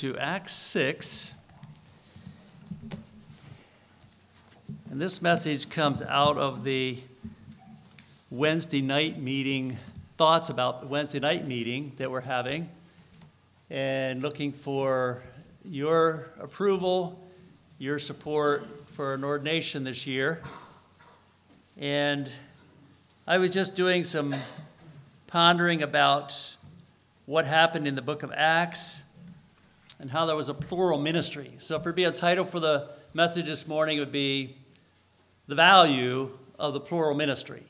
to Acts 6. And this message comes out of the Wednesday night meeting, thoughts about the Wednesday night meeting that we're having, and looking for your approval, your support for an ordination this year. And I was just doing some pondering about what happened in the book of Acts and how there was a plural ministry. So if there'd be a title for the message this morning, it would be The Value of the Plural Ministry.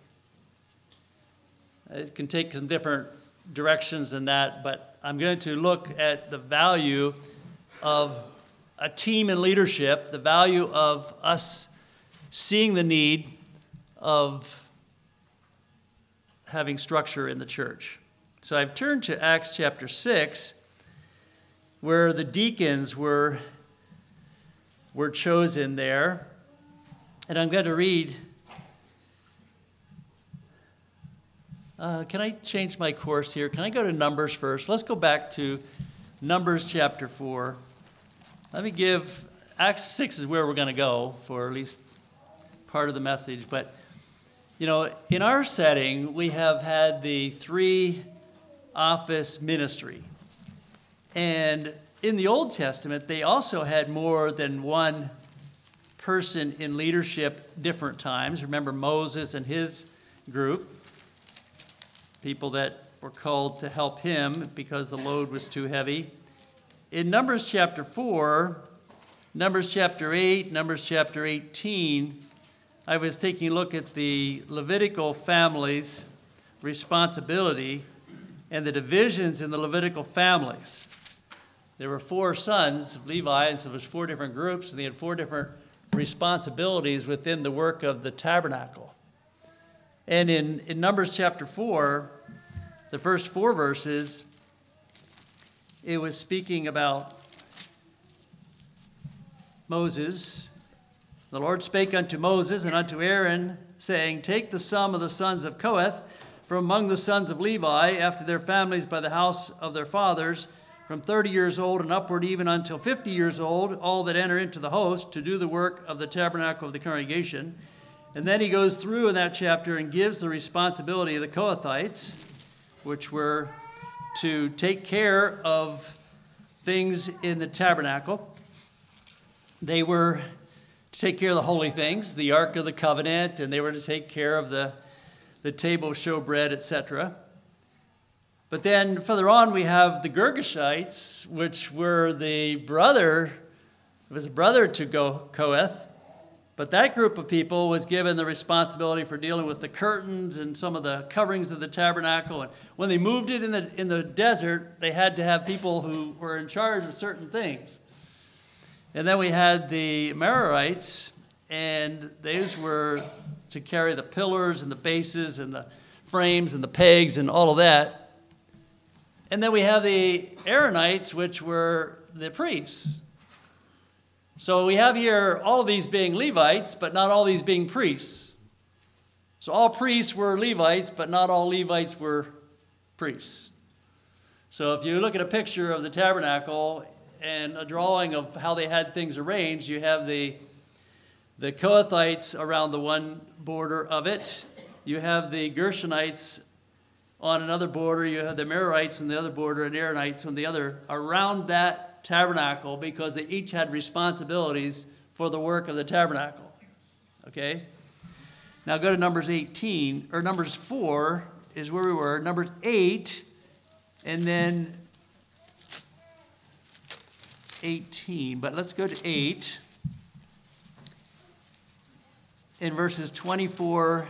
It can take some different directions than that, but I'm going to look at the value of a team in leadership, the value of us seeing the need of having structure in the church. So I've turned to Acts chapter 6, where the deacons were chosen there. And I'm going to read. Can I change my course here? Can I go to Numbers first? Let's go back to Numbers chapter 4. Let me give, Acts 6 is where we're going to go for at least part of the message. But, you know, in our setting, we have had the three office ministry. And in the Old Testament, they also had more than one person in leadership different times. Remember Moses and his group, people that were called to help him because the load was too heavy. In Numbers chapter 4, Numbers chapter 8, Numbers chapter 18, I was taking a look at the Levitical family's responsibility and the divisions in the Levitical families. There were four sons of Levi, and so there was four different groups, and they had four different responsibilities within the work of the tabernacle. And in Numbers chapter 4, the first four verses, it was speaking about Moses. The Lord spake unto Moses and unto Aaron, saying, Take the sum of the sons of Kohath from among the sons of Levi, after their families by the house of their fathers, from 30 years old and upward, even until 50 years old, all that enter into the host, to do the work of the tabernacle of the congregation. And then he goes through in that chapter and gives the responsibility of the Kohathites, which were to take care of things in the tabernacle. They were to take care of the holy things, the Ark of the Covenant, and they were to take care of the table of showbread, etc. But then further on, we have the Gershonites, which were it was a brother to Kohath. But that group of people was given the responsibility for dealing with the curtains and some of the coverings of the tabernacle. And when they moved it in the desert, they had to have people who were in charge of certain things. And then we had the Merarites, and these were to carry the pillars and the bases and the frames and the pegs and all of that. And then we have the Aaronites, which were the priests. So we have here all of these being Levites, but not all these being priests. So all priests were Levites, but not all Levites were priests. So if you look at a picture of the tabernacle and a drawing of how they had things arranged, you have the Kohathites around the one border of it. You have the Gershonites on another border. You have the Merarites on the other border and Aaronites on the other, around that tabernacle, because they each had responsibilities for the work of the tabernacle. Okay? Now go to Numbers 18, or Numbers 4 is where we were. Numbers 8, and then 18. But let's go to 8 in verses 24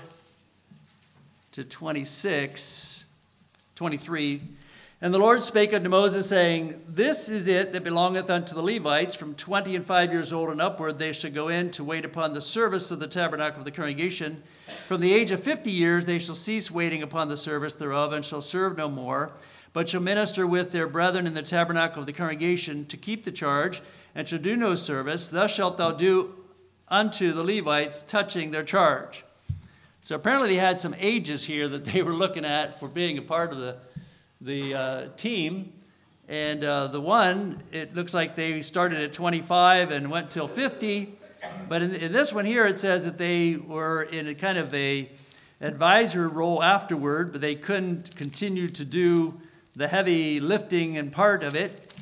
to 26, 23. And the Lord spake unto Moses, saying, This is it that belongeth unto the Levites, from 25 years old and upward, they shall go in to wait upon the service of the tabernacle of the congregation. From the age of 50 years they shall cease waiting upon the service thereof, and shall serve no more, but shall minister with their brethren in the tabernacle of the congregation to keep the charge, and shall do no service. Thus shalt thou do unto the Levites touching their charge. So apparently they had some ages here that they were looking at for being a part of the team, And the one, it looks like they started at 25 and went till 50. But in this one here, it says that they were in a kind of a advisor role afterward, but they couldn't continue to do the heavy lifting and part of it.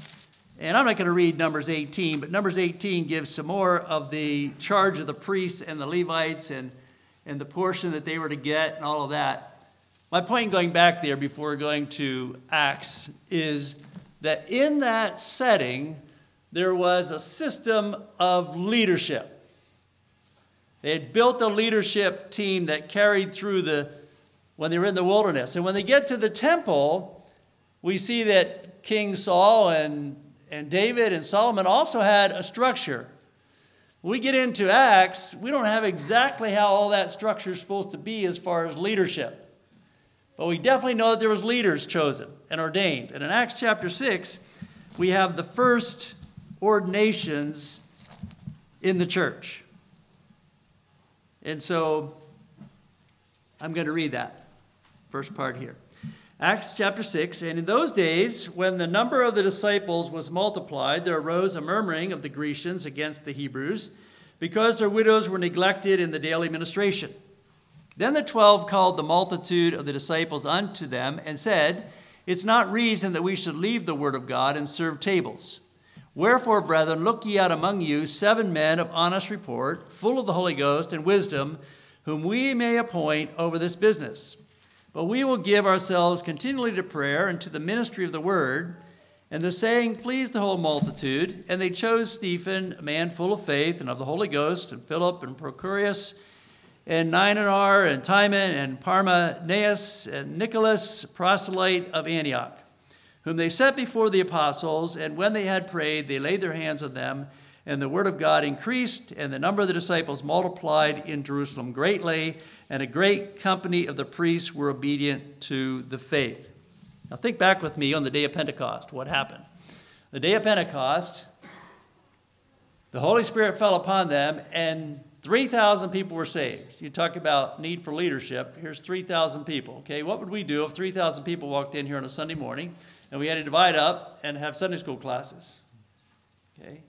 And I'm not going to read Numbers 18, but Numbers 18 gives some more of the charge of the priests and the Levites and the portion that they were to get and all of that. My point going back there before going to Acts is that in that setting, there was a system of leadership. They had built a leadership team that carried through when they were in the wilderness. And when they get to the temple, we see that King Saul and David and Solomon also had a structure. When we get into Acts, we don't have exactly how all that structure is supposed to be as far as leadership. But we definitely know that there was leaders chosen and ordained. And in Acts chapter 6, we have the first ordinations in the church. And so I'm going to read that first part here. Acts chapter 6, and in those days, when the number of the disciples was multiplied, there arose a murmuring of the Grecians against the Hebrews, because their widows were neglected in the daily ministration. Then the 12 called the multitude of the disciples unto them and said, It's not reason that we should leave the word of God and serve tables. Wherefore, brethren, look ye out among you 7 men of honest report, full of the Holy Ghost and wisdom, whom we may appoint over this business. But we will give ourselves continually to prayer and to the ministry of the word. And the saying pleased the whole multitude. And they chose Stephen, a man full of faith and of the Holy Ghost, and Philip and Prochorus, and Nicanor, and Timon, and Parmenas, and Nicholas, proselyte of Antioch, whom they set before the apostles. And when they had prayed, they laid their hands on them. And the word of God increased, and the number of the disciples multiplied in Jerusalem greatly. And a great company of the priests were obedient to the faith. Now think back with me on the day of Pentecost. What happened? The day of Pentecost, the Holy Spirit fell upon them, and 3,000 people were saved. You talk about need for leadership. Here's 3,000 people. Okay, what would we do if 3,000 people walked in here on a Sunday morning, and we had to divide up and have Sunday school classes? Okay,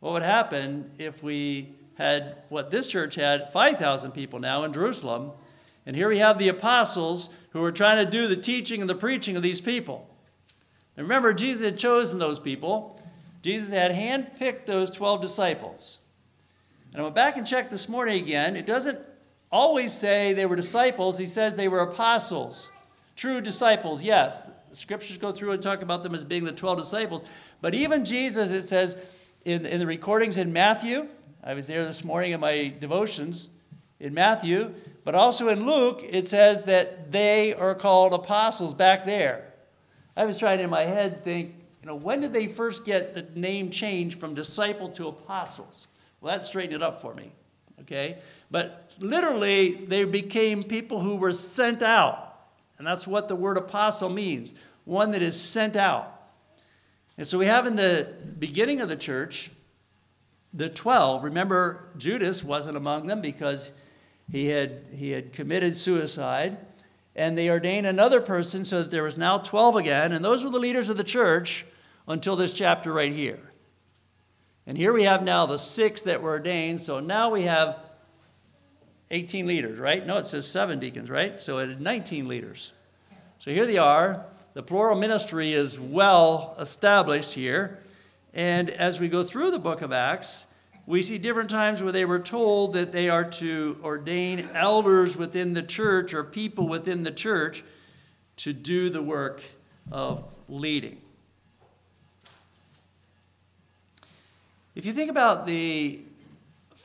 what would happen if we had what this church had, 5,000 people now in Jerusalem. And here we have the apostles who are trying to do the teaching and the preaching of these people. And remember, Jesus had chosen those people. Jesus had handpicked those 12 disciples. And I went back and checked this morning again. It doesn't always say they were disciples. He says they were apostles, true disciples. Yes, the scriptures go through and talk about them as being the 12 disciples. But even Jesus, it says in the recordings in Matthew, I was there this morning in my devotions in Matthew, but also in Luke, it says that they are called apostles back there. I was trying in my head think, when did they first get the name changed from disciple to apostles? Well, that straightened it up for me, okay? But literally, they became people who were sent out, and that's what the word apostle means, one that is sent out. And so we have in the beginning of the church, the 12, remember Judas wasn't among them because he had committed suicide, and they ordained another person so that there was now 12 again, and those were the leaders of the church until this chapter right here. And here we have now the 6 that were ordained, so now we have 18 leaders, right? No, it says 7 deacons, right? So it had 19 leaders. So here they are. The plural ministry is well established here. And as we go through the book of Acts, we see different times where they were told that they are to ordain elders within the church or people within the church to do the work of leading. If you think about the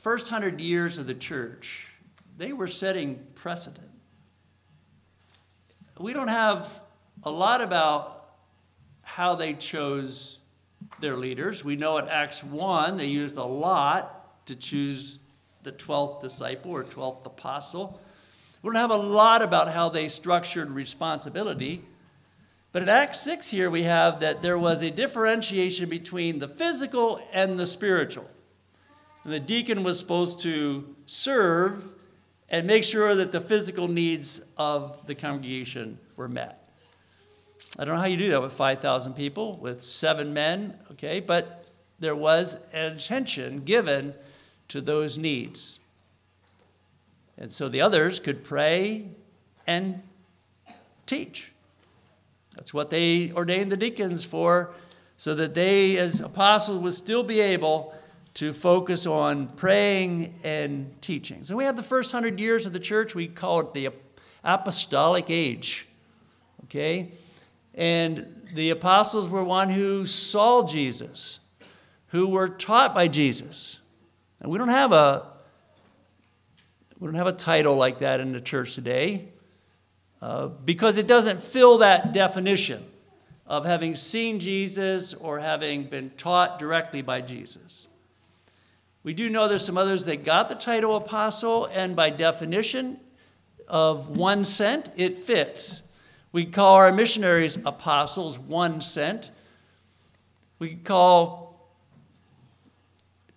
first 100 years of the church, they were setting precedent. We don't have a lot about how they chose their leaders. We know at Acts 1, they used a lot to choose the 12th disciple or 12th apostle. We don't have a lot about how they structured responsibility. But at Acts 6 here, we have that there was a differentiation between the physical and the spiritual. And the deacon was supposed to serve and make sure that the physical needs of the congregation were met. I don't know how you do that with 5,000 people, with 7 men, okay? But there was attention given to those needs. And so the others could pray and teach. That's what they ordained the deacons for, so that they, as apostles, would still be able to focus on praying and teaching. So we have the first 100 years of the church. We call it the apostolic age, okay? And the apostles were one who saw Jesus, who were taught by Jesus. And we don't have a title like that in the church today, because it doesn't fill that definition of having seen Jesus or having been taught directly by Jesus. We do know there's some others that got the title apostle, and by definition of one cent, it fits. We call our missionaries apostles 1 cent. We call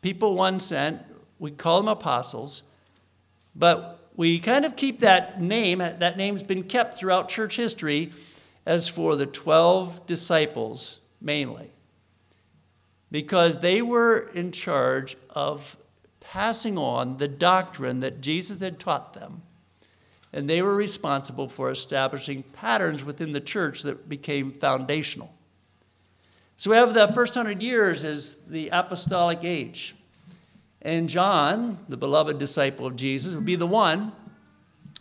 people 1 cent. We call them apostles, but we kind of keep that name. That name's been kept throughout church history as for the 12 disciples mainly, because they were in charge of passing on the doctrine that Jesus had taught them, and they were responsible for establishing patterns within the church that became foundational. So we have the first 100 years as the apostolic age. And John, the beloved disciple of Jesus, would be the one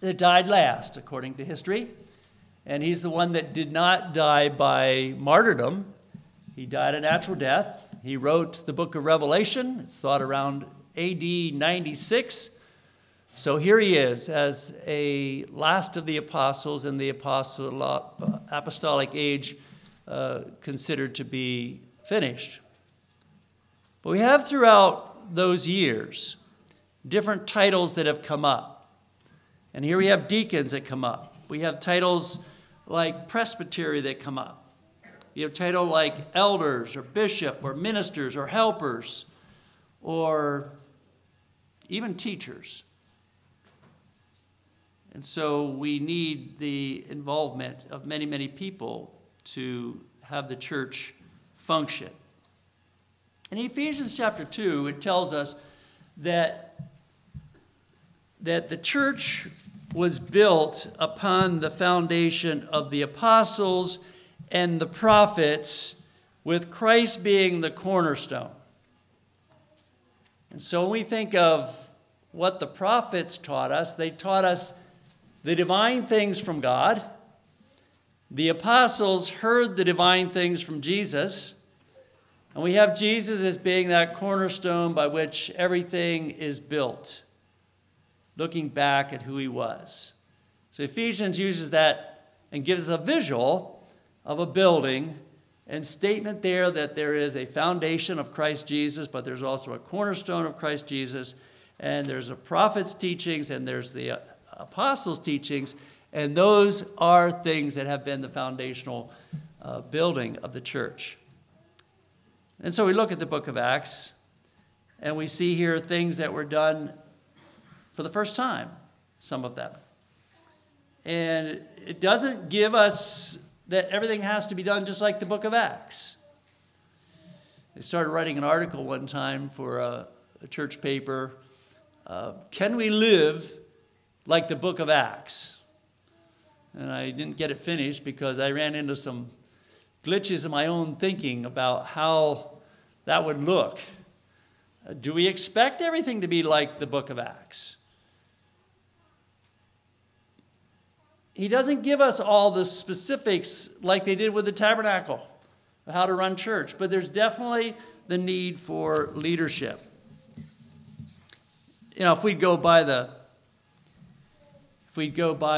that died last, according to history. And he's the one that did not die by martyrdom. He died a natural death. He wrote the book of Revelation. It's thought around AD 96. So here he is as a last of the apostles in the apostolic age, considered to be finished. But we have throughout those years different titles that have come up, and here we have deacons that come up. We have titles like presbytery that come up. You have title like elders or bishop or ministers or helpers or even teachers. And so we need the involvement of many people to have the church function. In Ephesians chapter 2, it tells us that the church was built upon the foundation of the apostles and the prophets, with Christ being the cornerstone. And so when we think of what the prophets taught us, they taught us the divine things from God. The apostles heard the divine things from Jesus. And we have Jesus as being that cornerstone by which everything is built, looking back at who he was. So Ephesians uses that and gives a visual of a building and statement there that there is a foundation of Christ Jesus, but there's also a cornerstone of Christ Jesus, and there's the prophets' teachings, and there's the apostles' teachings, and those are things that have been the foundational building of the church. And so we look at the book of Acts, and we see here things that were done for the first time, some of them. And it doesn't give us that everything has to be done just like the book of Acts. I started writing an article one time for a church paper, Can We Live Like the Book of Acts? And I didn't get it finished because I ran into some glitches in my own thinking about how that would look. Do we expect everything to be like the book of Acts? He doesn't give us all the specifics like they did with the tabernacle, how to run church, but there's definitely the need for leadership. You know, if we'd go by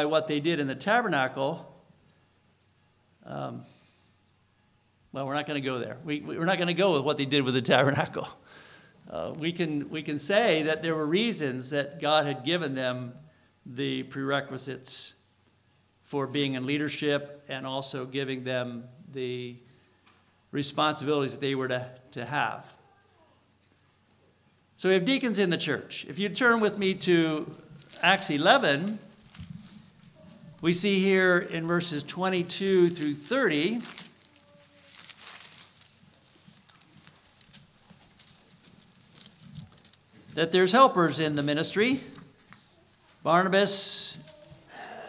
what they did in the tabernacle, well, we're not going to go there. We're not going to go with what they did with the tabernacle. We can say that there were reasons that God had given them the prerequisites for being in leadership, and also giving them the responsibilities that they were to have. So we have deacons in the church. If you turn with me to Acts 11, We see here in verses 22 through 30, that there's helpers in the ministry. Barnabas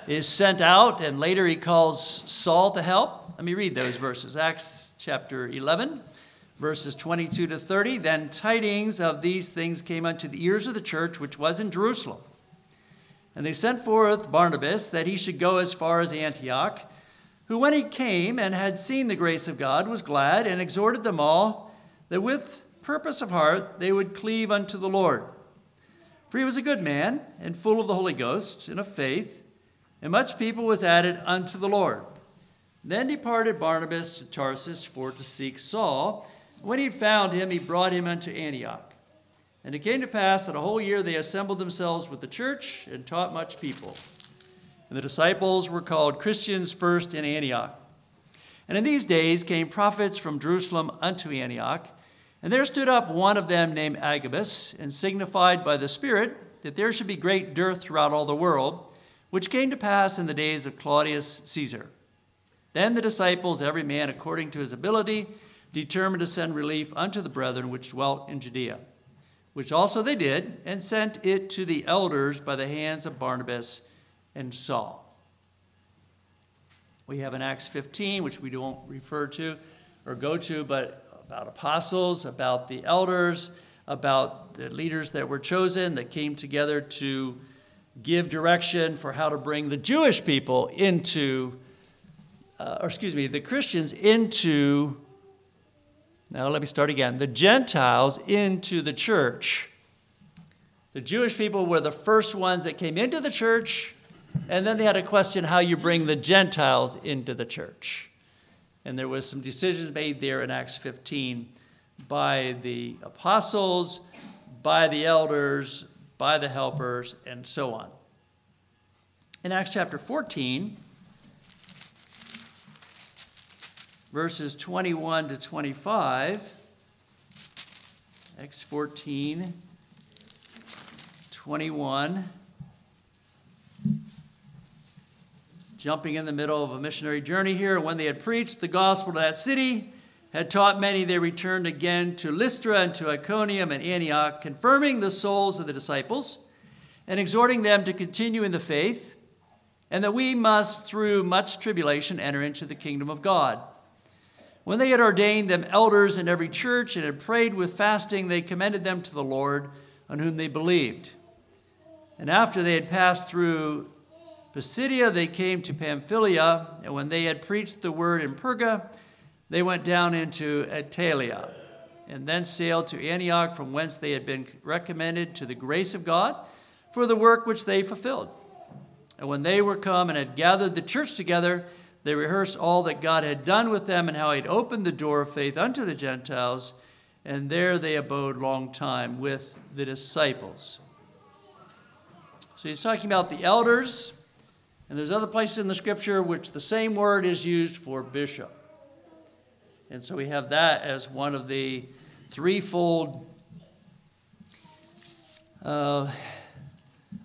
is sent out, and later he calls Saul to help. Let me read those verses. Acts chapter 11, verses 22 to 30. Then tidings of these things came unto the ears of the church, which was in Jerusalem. And they sent forth Barnabas, that he should go as far as Antioch, who when he came and had seen the grace of God, was glad, and exhorted them all, that with purpose of heart they would cleave unto the Lord. For he was a good man, and full of the Holy Ghost, and of faith, and much people was added unto the Lord. Then departed Barnabas to Tarsus for to seek Saul. And when he found him, he brought him unto Antioch. And it came to pass that a whole year they assembled themselves with the church, and taught much people. And the disciples were called Christians first in Antioch. And in these days came prophets from Jerusalem unto Antioch. And there stood up one of them named Agabus, and signified by the Spirit that there should be great dearth throughout all the world, which came to pass in the days of Claudius Caesar. Then the disciples, every man according to his ability, determined to send relief unto the brethren which dwelt in Judea, which also they did, and sent it to the elders by the hands of Barnabas and Saul. We have in Acts 15, which we don't refer to or go to, but about apostles, about the elders, about the leaders that were chosen that came together to give direction for how to bring the Jewish people into, the Christians into, the Gentiles into the church. The Jewish people were the first ones that came into the church, and then they had a question how you bring the Gentiles into the church. And there was some decisions made there in Acts 15 by the apostles, by the elders, by the helpers, and so on. In Acts chapter 14, verses 21 to 25, Acts 14, 21, jumping in the middle of a missionary journey here. When they had preached the gospel to that city, had taught many, they returned again to Lystra and to Iconium and Antioch, confirming the souls of the disciples and exhorting them to continue in the faith, and that we must through much tribulation enter into the kingdom of God. When they had ordained them elders in every church and had prayed with fasting, they commended them to the Lord, on whom they believed. And after they had passed through Pisidia, they came to Pamphylia, and when they had preached the word in Perga, they went down into Attalia, and then sailed to Antioch, from whence they had been recommended to the grace of God for the work which they fulfilled. And when they were come and had gathered the church together, they rehearsed all that God had done with them, and how he had opened the door of faith unto the Gentiles, and there they abode long time with the disciples. So he's talking about the elders. And there's other places in the scripture which the same word is used for bishop. And so we have that as one of the threefold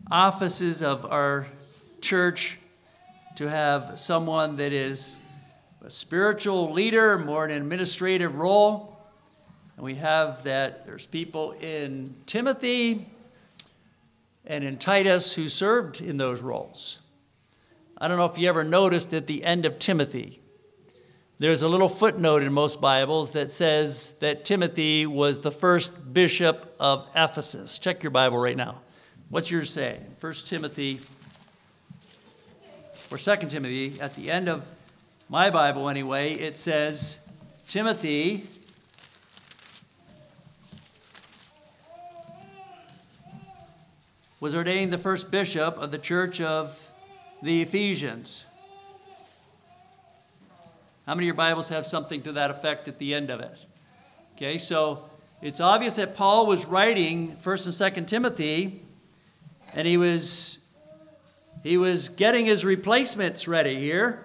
offices of our church, to have someone that is a spiritual leader, more an administrative role. And we have that there's people in Timothy and in Titus who served in those roles. I don't know if you ever noticed at the end of Timothy, there's a little footnote in most Bibles that says that Timothy was the first bishop of Ephesus. Check your Bible right now. What's yours say? 1 Timothy or 2 Timothy, at the end of my Bible anyway, it says Timothy was ordained the first bishop of the church of the Ephesians. How many of your Bibles have something to that effect at the end of it? Okay, so it's obvious that Paul was writing 1st and 2nd Timothy, and he was getting his replacements ready here,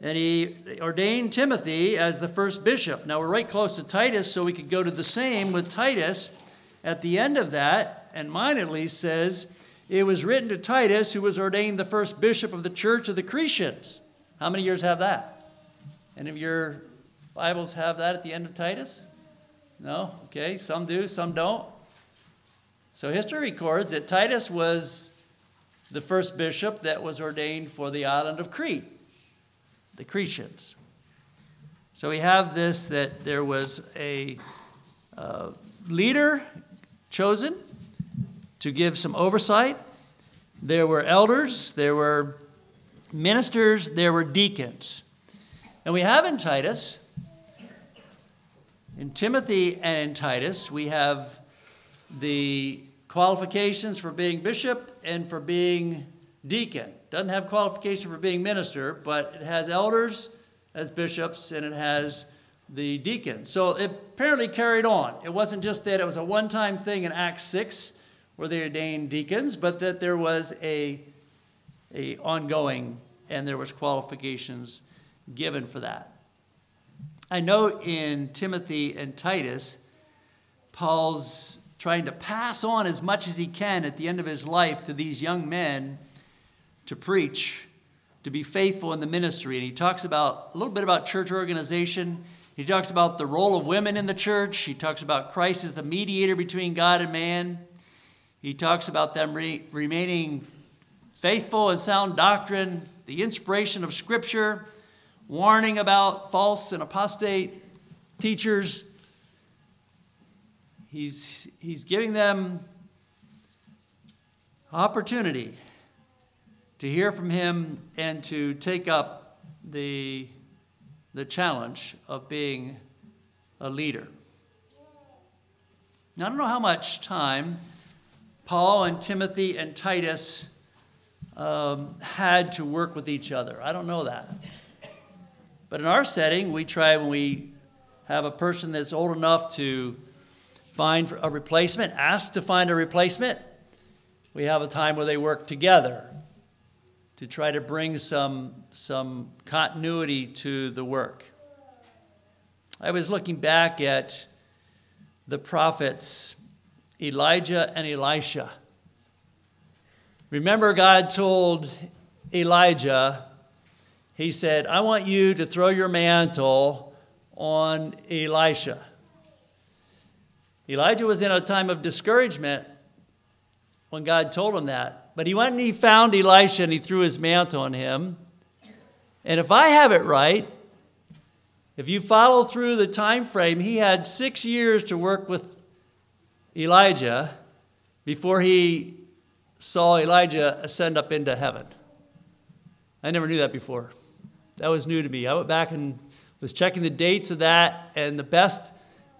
and he ordained Timothy as the first bishop. Now we're right close to Titus, so we could go to the same with Titus at the end of that, and mine at least says, It was written to Titus, who was ordained the first bishop of the church of the Cretans. How many years have that? Any of your Bibles have that at the end of Titus? No? Okay, some do, some don't. So history records that Titus was the first bishop that was ordained for the island of Crete, the Cretans. So we have this, that there was a leader chosen to give some oversight. There were elders, there were ministers, there were deacons. And we have in Titus, in Timothy and in Titus, we have the qualifications for being bishop and for being deacon. Doesn't have qualification for being minister, but it has elders as bishops and it has the deacons. So it apparently carried on. It wasn't just that it was a one-time thing in Acts 6 where they ordained deacons, but that there was a ongoing, and there was qualifications given for that. I note in Timothy and Titus, Paul's trying to pass on as much as he can at the end of his life to these young men to preach, to be faithful in the ministry. And he talks about a little bit about church organization. He talks about the role of women in the church. He talks about Christ as the mediator between God and man. He talks about them remaining faithful and sound doctrine, the inspiration of Scripture, warning about false and apostate teachers. He's giving them opportunity to hear from him and to take up the challenge of being a leader. Now, I don't know how much time Paul and Timothy and Titus had to work with each other. I don't know that. But in our setting, we try, when we have a person that's old enough to find a replacement, ask to find a replacement, we have a time where they work together to try to bring some continuity to the work. I was looking back at the prophets Elijah and Elisha. Remember, God told Elijah, he said, I want you to throw your mantle on Elisha. Elijah was in a time of discouragement when God told him that. But he went and he found Elisha and he threw his mantle on him. And if I have it right, if you follow through the time frame, he had 6 years to work with Elijah before he saw Elijah ascend up into heaven. I never knew that before. That was new to me. I went back and was checking the dates of that, and the best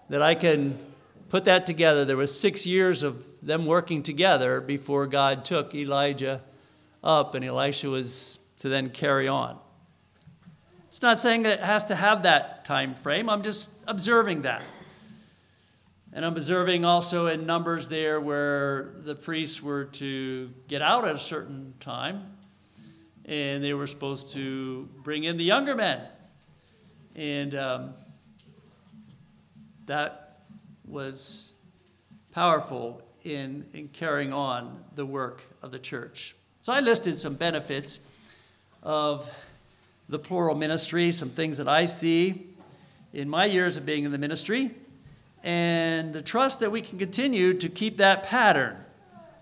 that I can put that together, there was 6 years of them working together before God took Elijah up and Elisha was to then carry on. It's not saying that it has to have that time frame. I'm just observing that. And I'm observing also in Numbers there where the priests were to get out at a certain time, and they were supposed to bring in the younger men. And that was powerful in carrying on the work of the church. So I listed some benefits of the plural ministry, some things that I see in my years of being in the ministry, and the trust that we can continue to keep that pattern,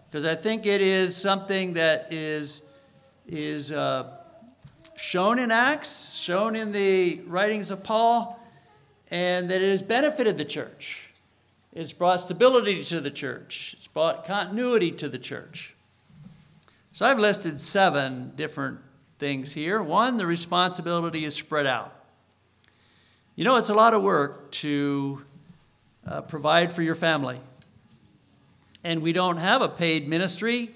because I think it is something that is shown in Acts, shown in the writings of Paul, and that it has benefited the church. It's brought stability to the church. It's brought continuity to the church. So I've listed 7 different things here. 1, the responsibility is spread out. You know, it's a lot of work to provide for your family. And we don't have a paid ministry,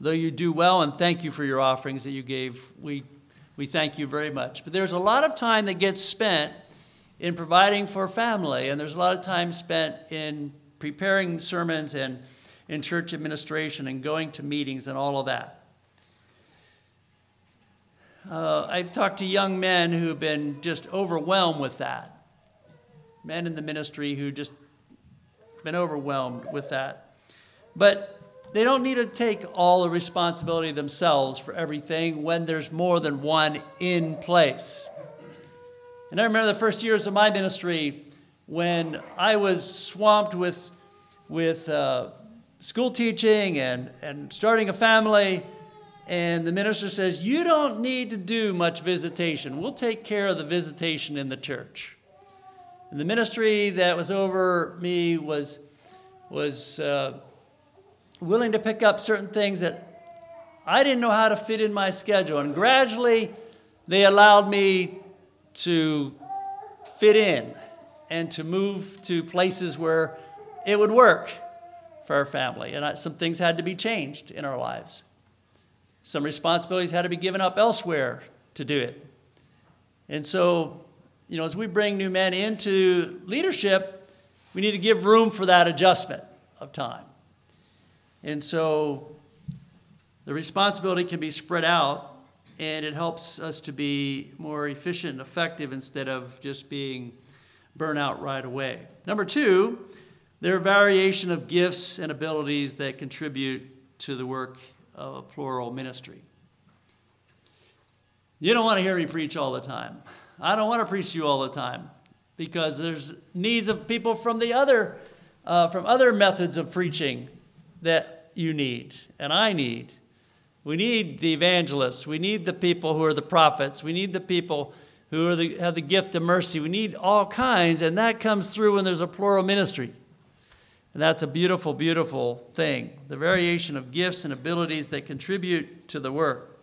though you do well, and thank you for your offerings that you gave. We thank you very much. But there's a lot of time that gets spent in providing for family, and there's a lot of time spent in preparing sermons and in church administration and going to meetings and all of that. I've talked to young men who've been just overwhelmed with that. Men in the ministry who just been overwhelmed with that. But They don't need to take all the responsibility themselves for everything when there's more than one in place. And I remember the first years of my ministry when I was swamped with school teaching and starting a family, and the minister says, you don't need to do much visitation. We'll take care of the visitation in the church. And the ministry that was over me was willing to pick up certain things that I didn't know how to fit in my schedule. And gradually, they allowed me to fit in and to move to places where it would work for our family. And some things had to be changed in our lives. Some responsibilities had to be given up elsewhere to do it. And so, as we bring new men into leadership, we need to give room for that adjustment of time. And so the responsibility can be spread out, and it helps us to be more efficient and effective instead of just being burnt out right away. Number two, there are variation of gifts and abilities that contribute to the work of a plural ministry. You don't want to hear me preach all the time. I don't want to preach to you all the time because there's needs of people from the other methods of preaching that you need and I need. We need the evangelists. We need the people who are the prophets. We need the people who have the gift of mercy. We need all kinds, and that comes through when there's a plural ministry. And that's a beautiful, beautiful thing. The variation of gifts and abilities that contribute to the work.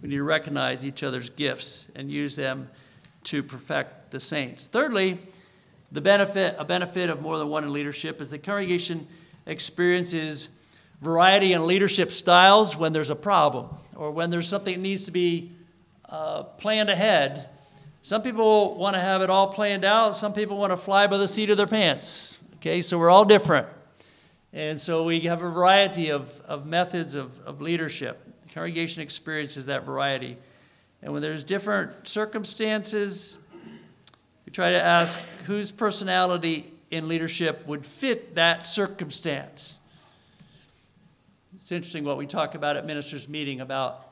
We need to recognize each other's gifts and use them to perfect the saints. Thirdly, a benefit of more than one in leadership is the congregation experiences variety in leadership styles when there's a problem or when there's something that needs to be planned ahead. Some people want to have it all planned out. Some people want to fly by the seat of their pants. Okay, so we're all different. And so we have a variety of methods of leadership. The congregation experiences that variety. And when there's different circumstances, we try to ask whose personality in leadership would fit that circumstance. It's interesting what we talk about at ministers' meeting about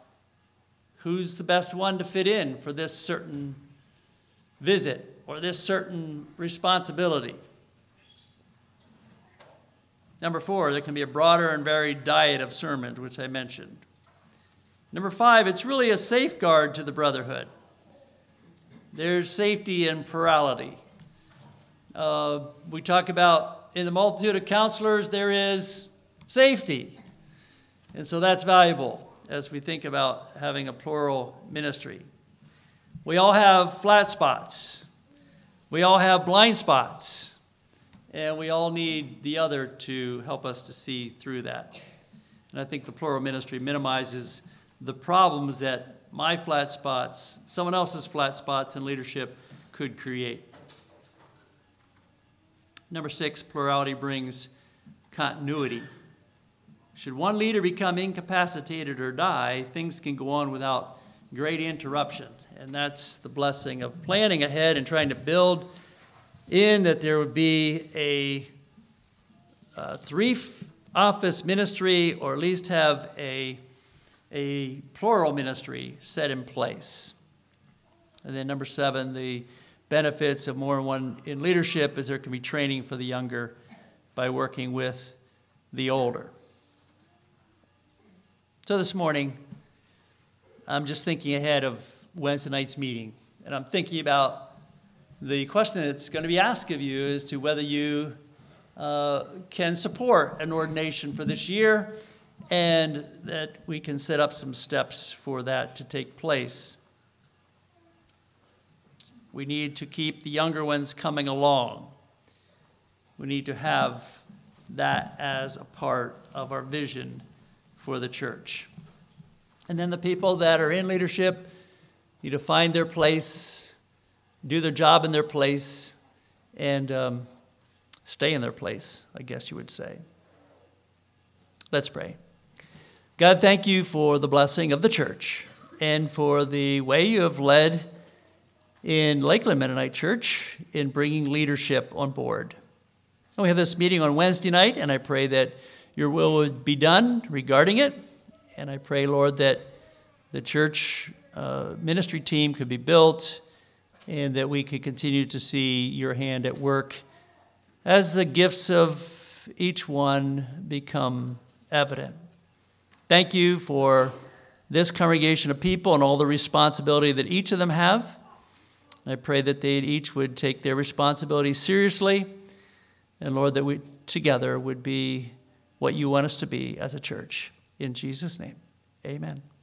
who's the best one to fit in for this certain visit or this certain responsibility. Number four, there can be a broader and varied diet of sermons, which I mentioned. Number five, it's really a safeguard to the brotherhood. There's safety in plurality. We talk about in the multitude of counselors, there is safety. And so that's valuable as we think about having a plural ministry. We all have flat spots. We all have blind spots. And we all need the other to help us to see through that. And I think the plural ministry minimizes the problems that my flat spots, someone else's flat spots in leadership could create. Number six, plurality brings continuity. Should one leader become incapacitated or die, things can go on without great interruption. And that's the blessing of planning ahead and trying to build in that there would be a three-office ministry, or at least have a plural ministry set in place. And then number seven, the benefits of more than one in leadership is there can be training for the younger by working with the older. So this morning, I'm just thinking ahead of Wednesday night's meeting, and I'm thinking about the question that's going to be asked of you as to whether you can support an ordination for this year, and that we can set up some steps for that to take place. We need to keep the younger ones coming along. We need to have that as a part of our vision for the church. And then the people that are in leadership need to find their place, do their job in their place, and stay in their place, I guess you would say. Let's pray. God, thank you for the blessing of the church and for the way you have led in Lakeland Mennonite Church in bringing leadership on board. And we have this meeting on Wednesday night, and I pray that your will would be done regarding it. And I pray, Lord, that the church ministry team could be built and that we could continue to see your hand at work as the gifts of each one become evident. Thank you for this congregation of people and all the responsibility that each of them have. I pray that they each would take their responsibility seriously, and Lord, that we together would be what you want us to be as a church. In Jesus' name, amen.